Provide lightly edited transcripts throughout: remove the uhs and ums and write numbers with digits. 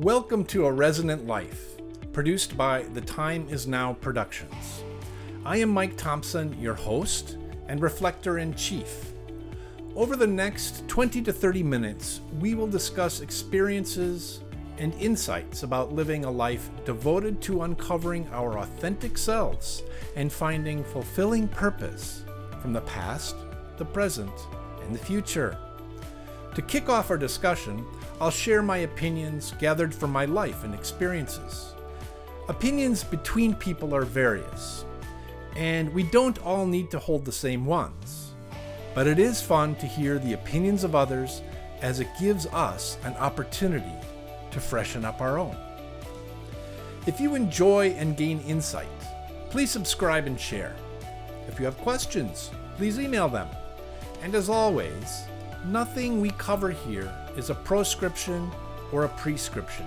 Welcome to A Resonant Life, produced by The Time Is Now Productions. I am Mike Thompson, your host and Reflector-in-Chief. Over the next 20 to 30 minutes, we will discuss experiences and insights about living a life devoted to uncovering our authentic selves and finding fulfilling purpose from the past, the present, and the future. To kick off our discussion, I'll share my opinions gathered from my life and experiences. Opinions between people are various, and we don't all need to hold the same ones. But it is fun to hear the opinions of others, as it gives us an opportunity to freshen up our own. If you enjoy and gain insight, please subscribe and share. If you have questions, please email them. And as always, nothing we cover here is a proscription or a prescription.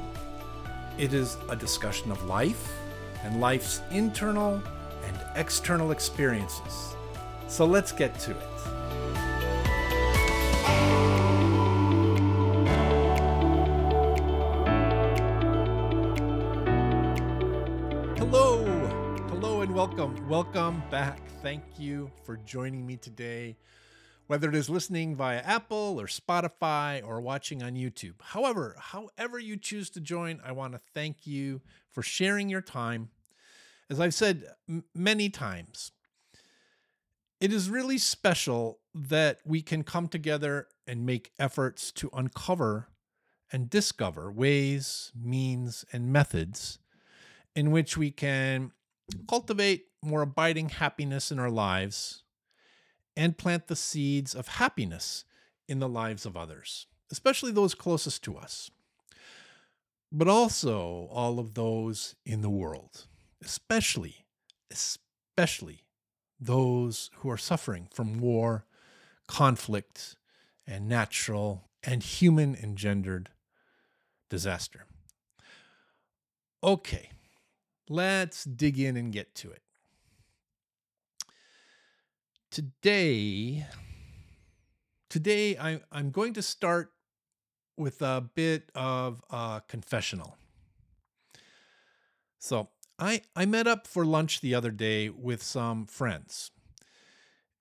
It is a discussion of life and life's internal and external experiences. So let's get to it. Hello and welcome back. Thank you for joining me today, whether it is listening via Apple or Spotify or watching on YouTube. However you choose to join, I want to thank you for sharing your time. As I've said many times, it is really special that we can come together and make efforts to uncover and discover ways, means, and methods in which we can cultivate more abiding happiness in our lives and plant the seeds of happiness in the lives of others, especially those closest to us, but also all of those in the world, especially those who are suffering from war, conflict, and natural and human-engendered disaster. Okay, let's dig in and get to it. Today I'm going to start with a bit of a confessional. So I met up for lunch the other day with some friends.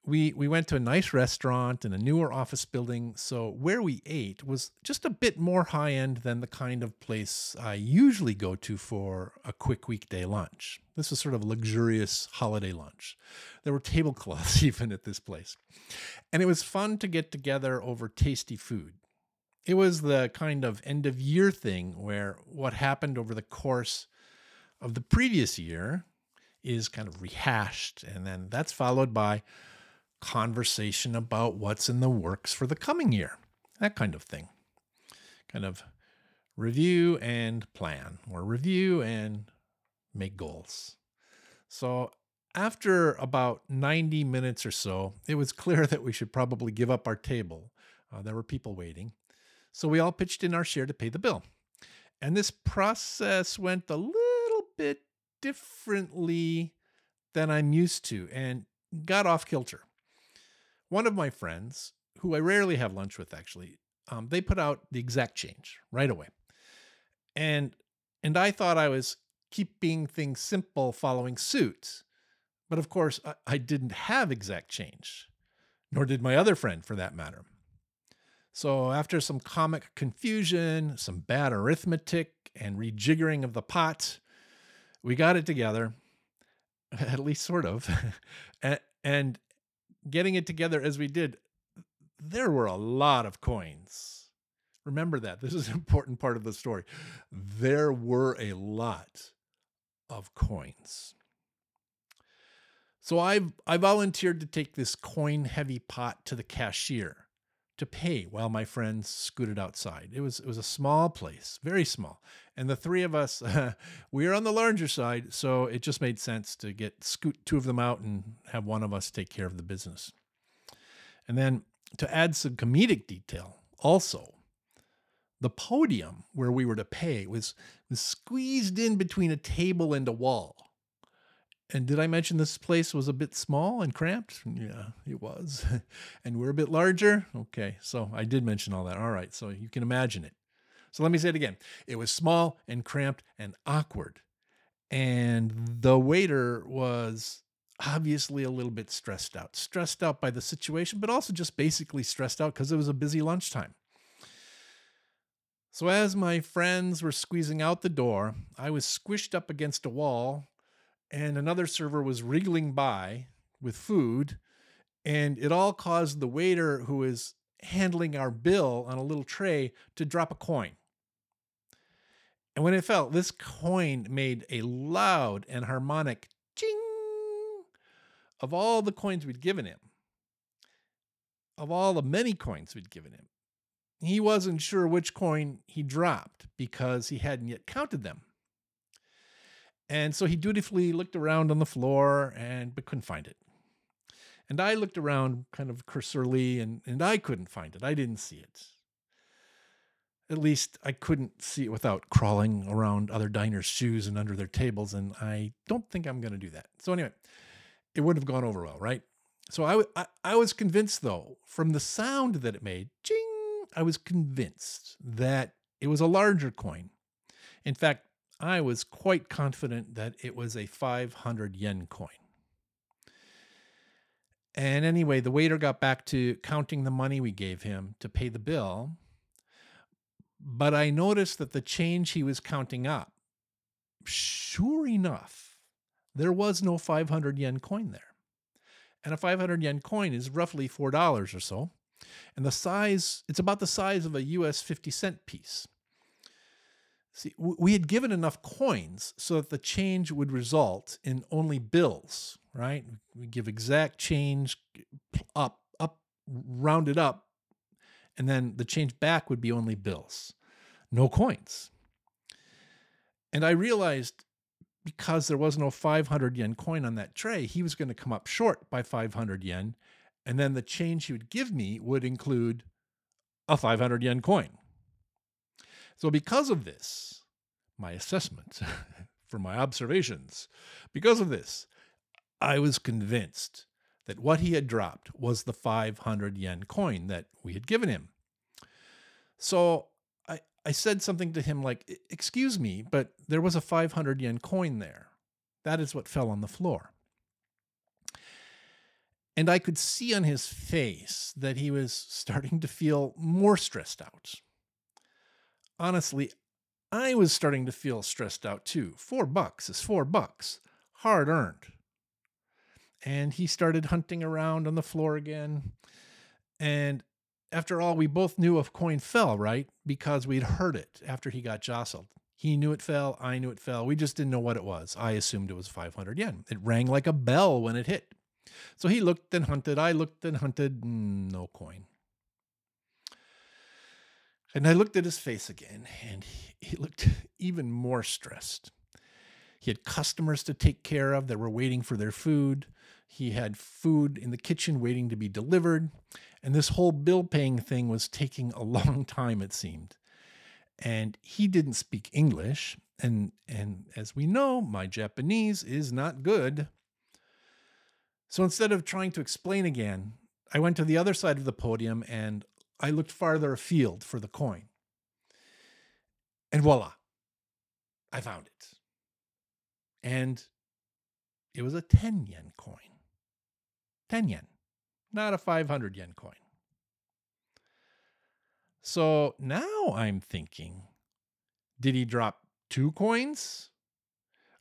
We went to a nice restaurant in a newer office building, so where we ate was just a bit more high-end than the kind of place I usually go to for a quick weekday lunch. This was sort of a luxurious holiday lunch. There were tablecloths even at this place. And it was fun to get together over tasty food. It was the kind of end-of-year thing where what happened over the course of the previous year is kind of rehashed, and then that's followed by conversation about what's in the works for the coming year, that kind of thing. Kind of review and plan, or review and make goals. So after about 90 minutes or so, it was clear that we should probably give up our table. There were people waiting. So we all pitched in our share to pay the bill. And this process went a little bit differently than I'm used to and got off kilter. One of my friends, who I rarely have lunch with, actually, they put out the exact change right away. And I thought I was keeping things simple, following suit. But of course, I didn't have exact change, nor did my other friend for that matter. So after some comic confusion, some bad arithmetic, and rejiggering of the pot, we got it together, at least sort of, and getting it together as we did, there were a lot of coins. Remember that. This is an important part of the story. There were a lot of coins. So I volunteered to take this coin-heavy pot to the cashier to pay while my friends scooted outside. It was a small place, very small. And the three of us, we were on the larger side, so it just made sense to scoot two of them out and have one of us take care of the business. And then to add some comedic detail also, the podium where we were to pay was squeezed in between a table and a wall. And did I mention this place was a bit small and cramped? Yeah, it was. And we're a bit larger? Okay, so I did mention all that. All right, so you can imagine it. So let me say it again. It was small and cramped and awkward. And the waiter was obviously a little bit stressed out by the situation, but also just basically stressed out because it was a busy lunchtime. So as my friends were squeezing out the door, I was squished up against a wall, and another server was wriggling by with food, and it all caused the waiter who is handling our bill on a little tray to drop a coin. And when it fell, this coin made a loud and harmonic ching of all the coins we'd given him, of all the many coins we'd given him. He wasn't sure which coin he dropped because he hadn't yet counted them. And so he dutifully looked around on the floor but couldn't find it. And I looked around kind of cursorily, and I couldn't find it. I didn't see it. At least I couldn't see it without crawling around other diners' shoes and under their tables, and I don't think I'm going to do that. So anyway, it wouldn't have gone over well, right? So I was convinced, though, from the sound that it made, ching, I was convinced that it was a larger coin. In fact, I was quite confident that it was a 500 yen coin. And anyway, the waiter got back to counting the money we gave him to pay the bill. But I noticed that the change he was counting up, sure enough, there was no 500 yen coin there. And a 500 yen coin is roughly $4 or so. And the size, it's about the size of a US 50-cent piece. See, we had given enough coins so that the change would result in only bills, right? We give exact change up, round it up, and then the change back would be only bills, no coins. And I realized because there was no 500 yen coin on that tray, he was going to come up short by 500 yen, and then the change he would give me would include a 500 yen coin. So because of this, my assessment from my observations, because of this, I was convinced that what he had dropped was the 500 yen coin that we had given him. So I said something to him like, "Excuse me, but there was a 500 yen coin there. That is what fell on the floor." And I could see on his face that he was starting to feel more stressed out. Honestly, I was starting to feel stressed out too. $4 is $4, hard earned. And he started hunting around on the floor again. And after all, we both knew a coin fell, right? Because we'd heard it after he got jostled. He knew it fell. I knew it fell. We just didn't know what it was. I assumed it was 500 yen. It rang like a bell when it hit. So he looked and hunted. I looked and hunted. No coin. And I looked at his face again, and he looked even more stressed. He had customers to take care of that were waiting for their food. He had food in the kitchen waiting to be delivered. And this whole bill-paying thing was taking a long time, it seemed. And he didn't speak English. And as we know, my Japanese is not good. So instead of trying to explain again, I went to the other side of the podium and I looked farther afield for the coin. And voila, I found it. And it was a 10 yen coin. 10 yen, not a 500 yen coin. So now I'm thinking, did he drop two coins?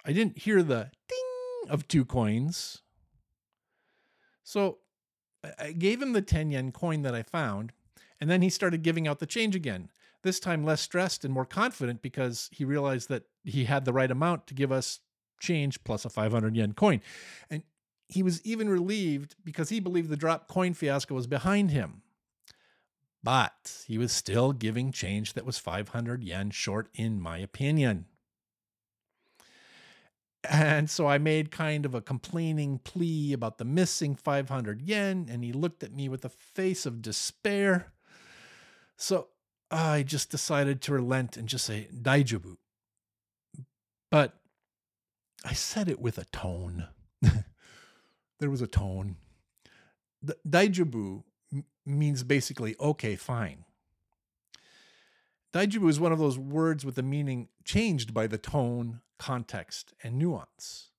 I didn't hear the ding of two coins. So I gave him the 10 yen coin that I found. And then he started giving out the change again, this time less stressed and more confident because he realized that he had the right amount to give us change plus a 500 yen coin. And he was even relieved because he believed the drop coin fiasco was behind him. But he was still giving change that was 500 yen short, in my opinion. And so I made kind of a complaining plea about the missing 500 yen, and he looked at me with a face of despair. So I just decided to relent and just say, "Daijubu." But I said it with a tone. There was a tone. Daijubu means basically, okay, fine. Daijūbu was one of those words with the meaning changed by the tone, context, and nuance.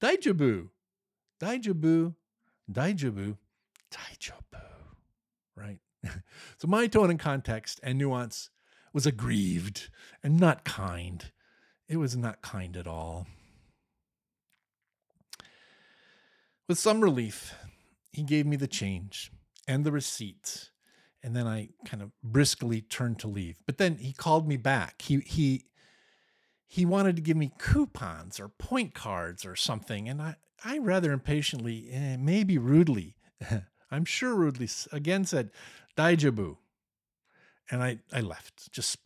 Daijūbu, daijūbu, daijūbu, daijūbu, right? So my tone and context and nuance was aggrieved and not kind. It was not kind at all. With some relief, he gave me the change and the receipt. And then I kind of briskly turned to leave. But then he called me back. He wanted to give me coupons or point cards or something. And I rather impatiently, maybe rudely, I'm sure rudely, again said, Daijūbu. And I left, just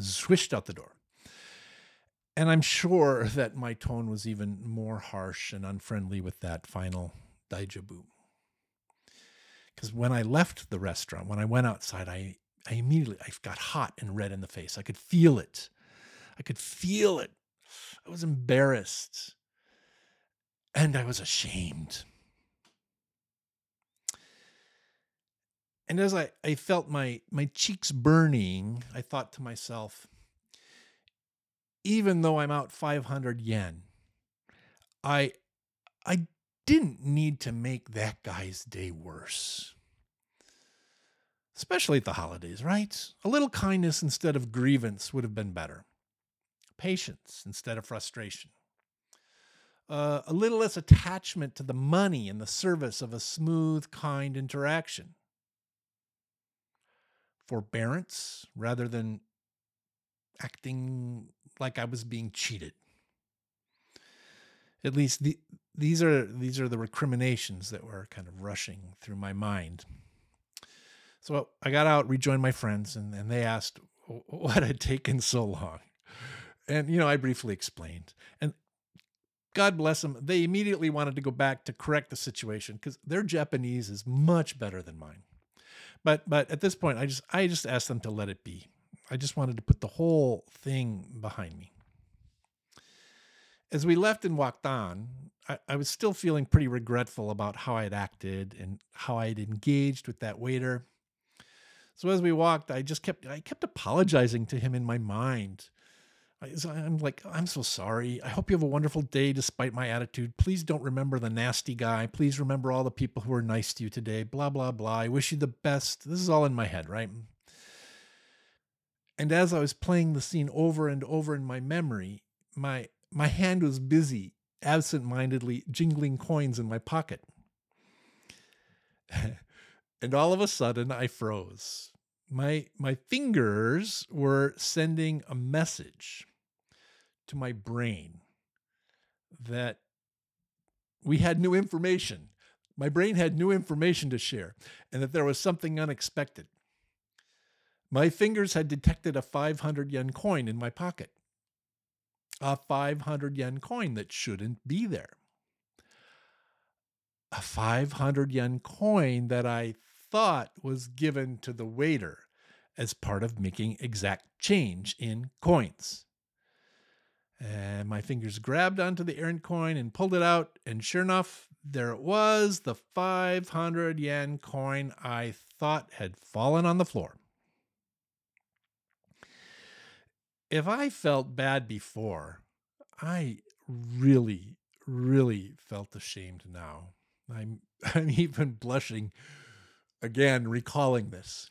swished out the door. And I'm sure that my tone was even more harsh and unfriendly with that final Daijūbu. Because when I left the restaurant, when I went outside, I got hot and red in the face. I could feel it. I was embarrassed. And I was ashamed. And as I felt my cheeks burning, I thought to myself, even though I'm out 500 yen, I didn't need to make that guy's day worse. Especially at the holidays, right? A little kindness instead of grievance would have been better. Patience instead of frustration. A little less attachment to the money in the service of a smooth, kind interaction. Forbearance rather than acting like I was being cheated. At least these are the recriminations that were kind of rushing through my mind. So I got out, rejoined my friends, and they asked what had taken so long. And, I briefly explained. And God bless them, they immediately wanted to go back to correct the situation because their Japanese is much better than mine. But at this point, I just asked them to let it be. I just wanted to put the whole thing behind me. As we left and walked on, I was still feeling pretty regretful about how I'd acted and how I'd engaged with that waiter. So as we walked, I kept apologizing to him in my mind. I'm like, I'm so sorry. I hope you have a wonderful day despite my attitude. Please don't remember the nasty guy. Please remember all the people who were nice to you today. Blah, blah, blah. I wish you the best. This is all in my head, right? And as I was playing the scene over and over in my memory, my hand was busy, absent-mindedly jingling coins in my pocket. And all of a sudden, I froze. My fingers were sending a message to my brain that we had new information. My brain had new information to share, and that there was something unexpected. My fingers had detected a 500 yen coin in my pocket. A 500 yen coin that shouldn't be there. A 500 yen coin that I thought was given to the waiter as part of making exact change in coins. And my fingers grabbed onto the errant coin and pulled it out. And sure enough, there it was, the 500 yen coin I thought had fallen on the floor. If I felt bad before, I really, really felt ashamed now. I'm even blushing again, recalling this.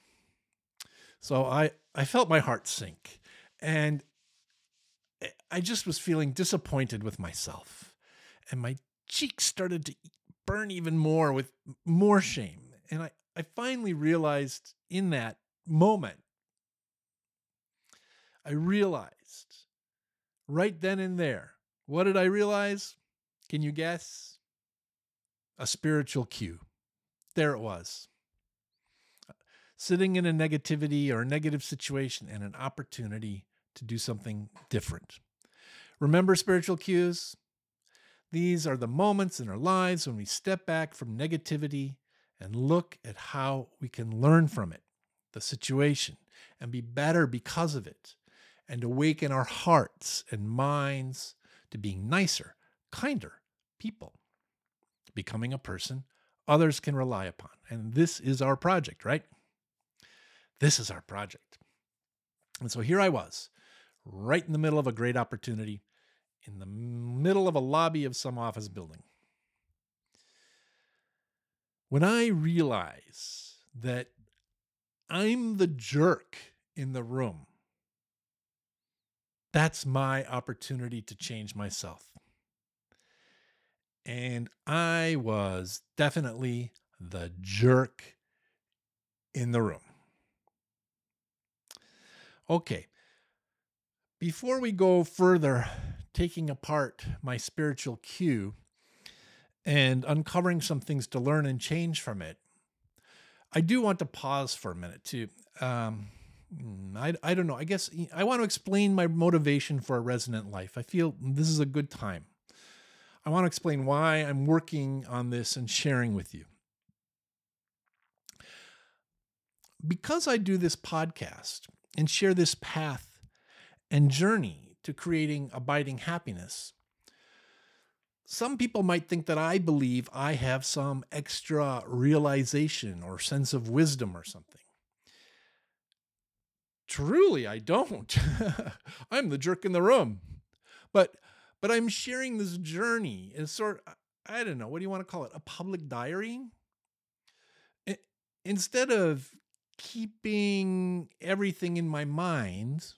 So I felt my heart sink, and I just was feeling disappointed with myself, and my cheeks started to burn even more with more shame. And I finally realized in that moment, I realized right then and there. What did I realize? Can you guess? A spiritual cue. There it was. Sitting in a negativity or a negative situation and an opportunity to do something different. Remember spiritual cues? These are the moments in our lives when we step back from negativity and look at how we can learn from it, the situation, and be better because of it. And awaken our hearts and minds to being nicer, kinder people, becoming a person others can rely upon. And this is our project, right? This is our project. And so here I was, right in the middle of a great opportunity, in the middle of a lobby of some office building. When I realize that I'm the jerk in the room, that's my opportunity to change myself. And I was definitely the jerk in the room. Okay, before we go further, taking apart my spiritual cue and uncovering some things to learn and change from it, I do want to pause for a minute too. I don't know. I guess I want to explain my motivation for A Resonant Life. I feel this is a good time. I want to explain why I'm working on this and sharing with you. Because I do this podcast and share this path and journey to creating abiding happiness, some people might think that I believe I have some extra realization or sense of wisdom or something. Truly, I don't. I'm the jerk in the room. But I'm sharing this journey as sort of, I don't know, what do you want to call it? A public diary? Instead of keeping everything in my mind,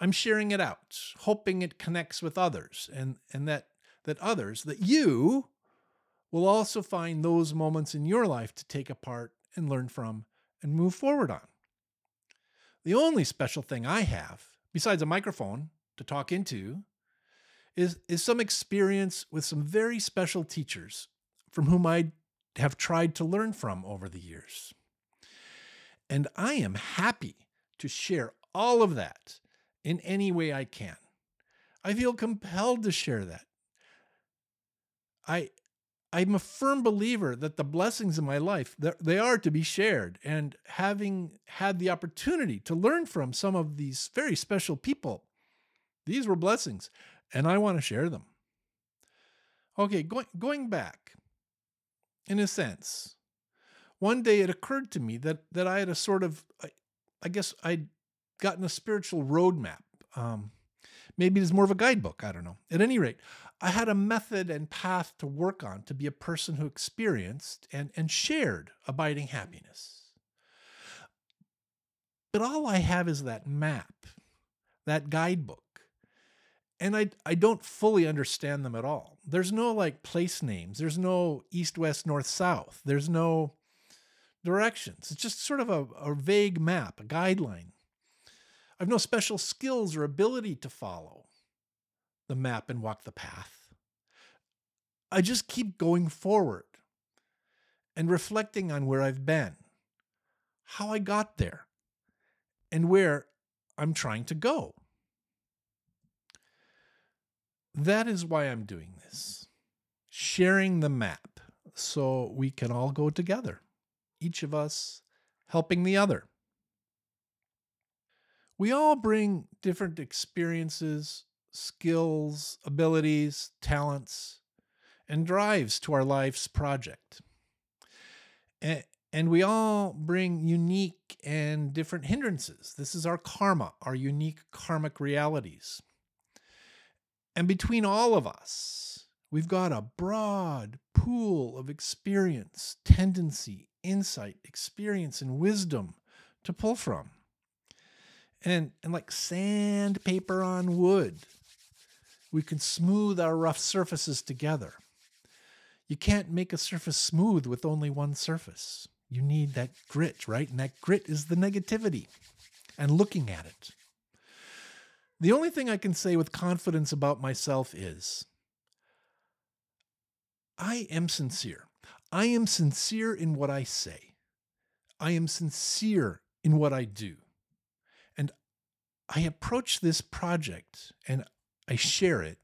I'm sharing it out, hoping it connects with others and that you will also find those moments in your life to take apart and learn from and move forward on. The only special thing I have, besides a microphone to talk into, is some experience with some very special teachers from whom I have tried to learn from over the years. And I am happy to share all of that in any way I can. I feel compelled to share that. I'm a firm believer that the blessings in my life, they are to be shared. And having had the opportunity to learn from some of these very special people, these were blessings, and I want to share them. Okay, going back, in a sense, one day it occurred to me that I had a sort of, I guess I'd gotten a spiritual roadmap. Maybe it's more of a guidebook, I don't know. At any rate, I had a method and path to work on to be a person who experienced and shared abiding happiness. But all I have is that map, that guidebook. And I don't fully understand them at all. There's no like place names. There's no east, west, north, south. There's no directions. It's just sort of a vague map, a guideline. I've no special skills or ability to follow the map and walk the path. I just keep going forward and reflecting on where I've been, how I got there, and where I'm trying to go. That is why I'm doing this, sharing the map so we can all go together, each of us helping the other. We all bring different experiences, skills, abilities, talents, and drives to our life's project. And we all bring unique and different hindrances. This is our karma, our unique karmic realities. And between all of us, we've got a broad pool of experience, tendency, insight, experience, and wisdom to pull from. And like sandpaper on wood, we can smooth our rough surfaces together. You can't make a surface smooth with only one surface. You need that grit, right? And that grit is the negativity and looking at it. The only thing I can say with confidence about myself is I am sincere. I am sincere in what I say. I am sincere in what I do. I approach this project and I share it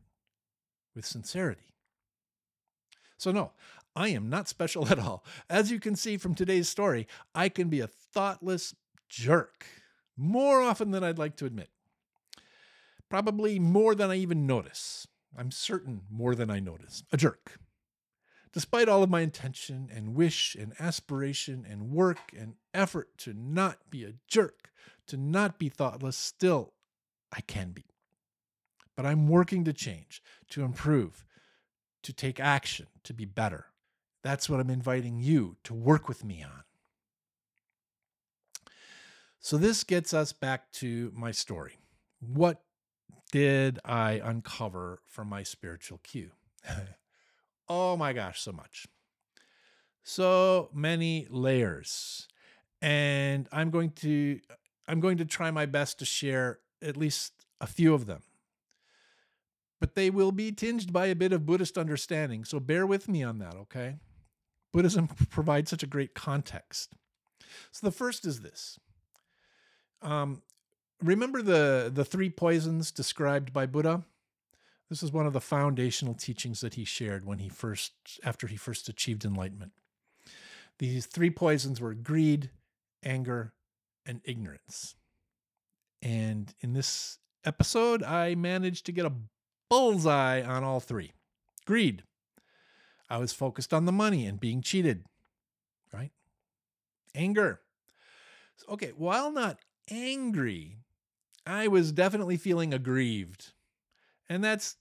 with sincerity. So no, I am not special at all. As you can see from today's story, I can be a thoughtless jerk more often than I'd like to admit. Probably more than I even notice. I'm certain more than I notice. A jerk. Despite all of my intention and wish and aspiration and work and effort to not be a jerk, to not be thoughtless. Still, I can be. But I'm working to change, to improve, to take action, to be better. That's what I'm inviting you to work with me on. So this gets us back to my story. What did I uncover from my spiritual cue? Oh my gosh, so much. So many layers. And I'm going to try my best to share at least a few of them. But they will be tinged by a bit of Buddhist understanding. So bear with me on that, okay? Buddhism provides such a great context. So the first is this. Remember the three poisons described by Buddha? This is one of the foundational teachings that he shared after he first achieved enlightenment. These three poisons were greed, anger, and ignorance. And in this episode, I managed to get a bullseye on all three. Greed. I was focused on the money and being cheated, right? Anger. Okay, while not angry, I was definitely feeling aggrieved. And that's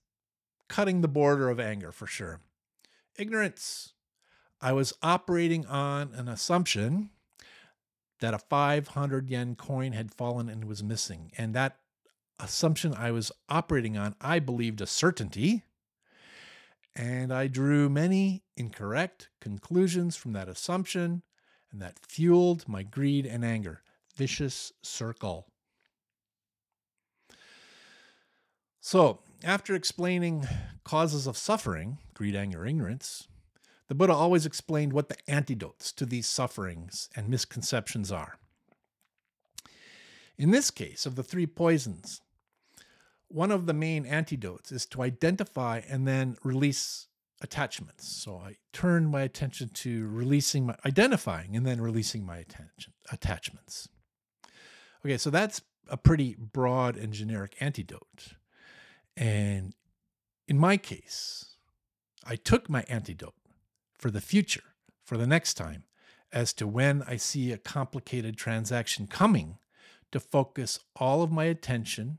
cutting the border of anger for sure. Ignorance. I was operating on an assumption that a 500 yen coin had fallen and was missing. And that assumption I was operating on, I believed a certainty. And I drew many incorrect conclusions from that assumption. And that fueled my greed and anger. Vicious circle. So, after explaining causes of suffering, greed, anger, ignorance, the Buddha always explained what the antidotes to these sufferings and misconceptions are. In this case, of the three poisons, one of the main antidotes is to identify and then release attachments. So I turned my attention to identifying and then releasing my attachments. Okay, so that's a pretty broad and generic antidote. And in my case, I took my antidote for the future, for the next time, as to when I see a complicated transaction coming, to focus all of my attention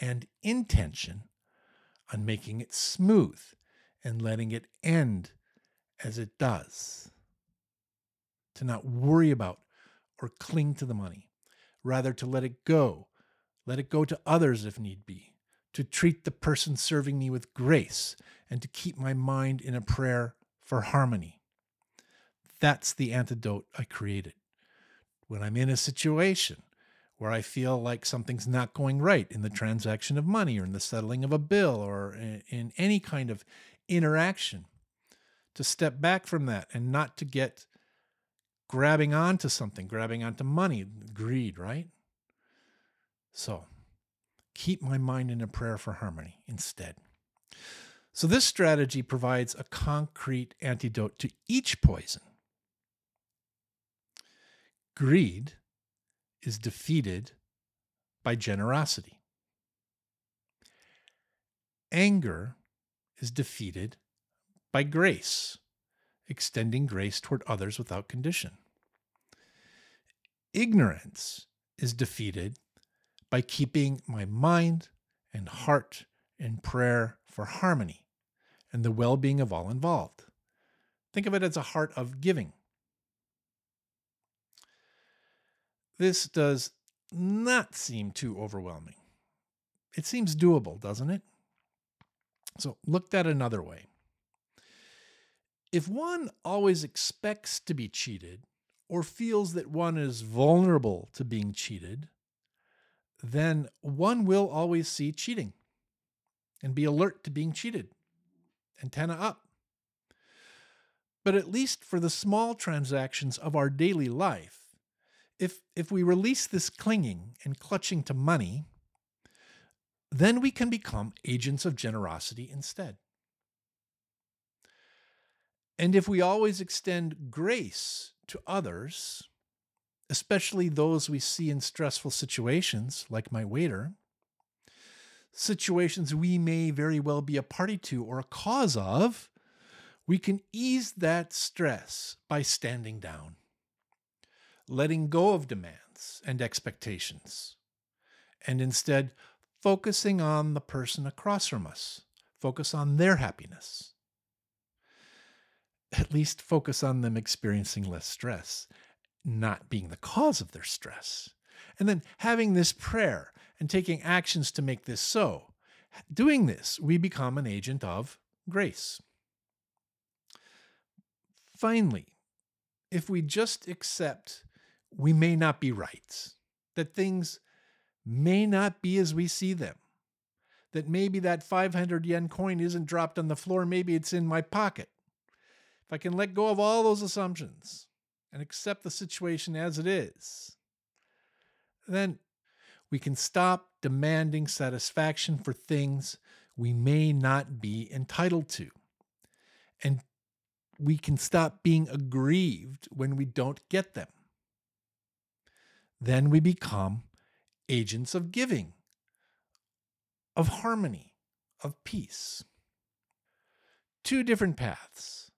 and intention on making it smooth and letting it end as it does. To not worry about or cling to the money. Rather to let it go. Let it go to others if need be. To treat the person serving me with grace. And to keep my mind in a prayer for harmony. That's the antidote I created. When I'm in a situation where I feel like something's not going right in the transaction of money or in the settling of a bill or in any kind of interaction, to step back from that and not to get grabbing onto something, grabbing onto money, greed, right? So keep my mind in a prayer for harmony instead. So this strategy provides a concrete antidote to each poison. Greed is defeated by generosity. Anger is defeated by grace, extending grace toward others without condition. Ignorance is defeated by keeping my mind and heart in prayer for harmony and the well-being of all involved. Think of it as a heart of giving. This does not seem too overwhelming. It seems doable, doesn't it? So looked at another way. If one always expects to be cheated or feels that one is vulnerable to being cheated, then one will always see cheating and be alert to being cheated. Antenna up. But at least for the small transactions of our daily life, if we release this clinging and clutching to money, then we can become agents of generosity instead. And if we always extend grace to others, especially those we see in stressful situations, like my waiter, situations we may very well be a party to or a cause of, we can ease that stress by standing down. letting go of demands and expectations, and instead focusing on the person across from us. Focus on their happiness. At least focus on them experiencing less stress, not being the cause of their stress. And then having this prayer and taking actions to make this so. Doing this, we become an agent of grace. Finally, if we just accept we may not be right, that things may not be as we see them, that maybe that 500 yen coin isn't dropped on the floor, maybe it's in my pocket. If I can let go of all those assumptions and accept the situation as it is, then we can stop demanding satisfaction for things we may not be entitled to. And we can stop being aggrieved when we don't get them. Then we become agents of giving, of harmony, of peace. Two different paths,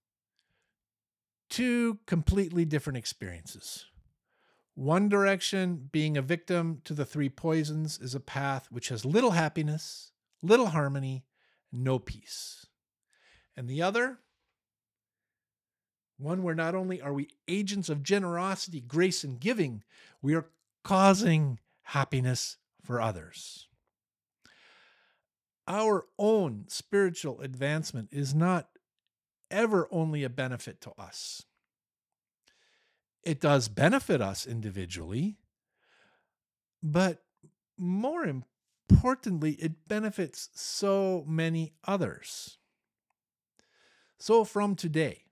two completely different experiences. One direction, being a victim to the three poisons, is a path which has little happiness, little harmony, no peace. And the other, one where not only are we agents of generosity, grace, and giving, we are causing happiness for others. Our own spiritual advancement is not ever only a benefit to us. It does benefit us individually, but more importantly, it benefits so many others. So from today,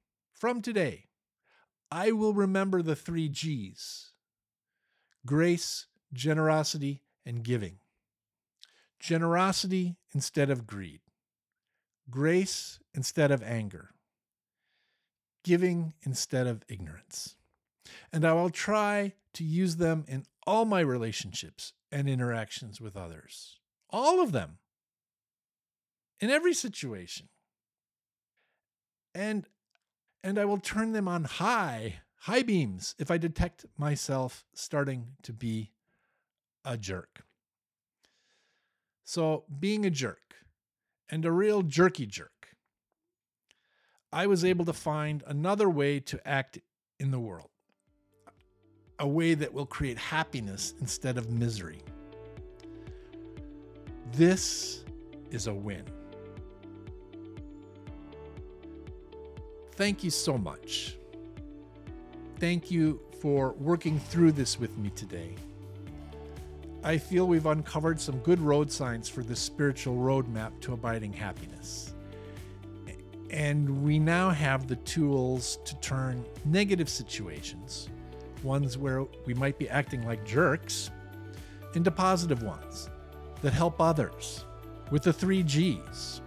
I will remember the three G's: grace, generosity, and giving. Generosity instead of greed. Grace instead of anger. Giving instead of ignorance. And I will try to use them in all my relationships and interactions with others. All of them. In every situation. And I will turn them on high beams if I detect myself starting to be a jerk. So being a jerk, and a real jerky jerk, I was able to find another way to act in the world. A way that will create happiness instead of misery. This is a win. Thank you so much. Thank you for working through this with me today. I feel we've uncovered some good road signs for this spiritual roadmap to abiding happiness. And we now have the tools to turn negative situations, ones where we might be acting like jerks, into positive ones that help others with the three G's: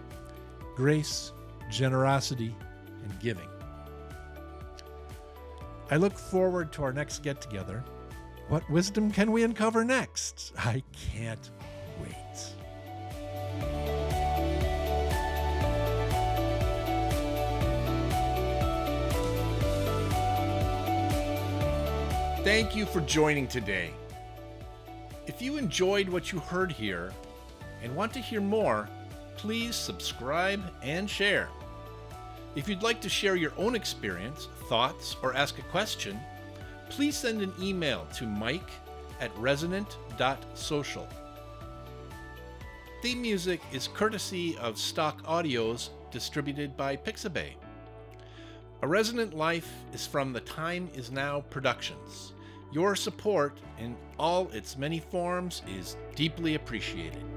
grace, generosity, and giving. I look forward to our next get-together. What wisdom can we uncover next? I can't wait. Thank you for joining today. If you enjoyed what you heard here and want to hear more, please subscribe and share. If you'd like to share your own experience, thoughts, or ask a question, please send an email to mike@resonant.social. Theme music is courtesy of stock audios distributed by Pixabay. A Resonant Life is from The Time Is Now Productions. Your support in all its many forms is deeply appreciated.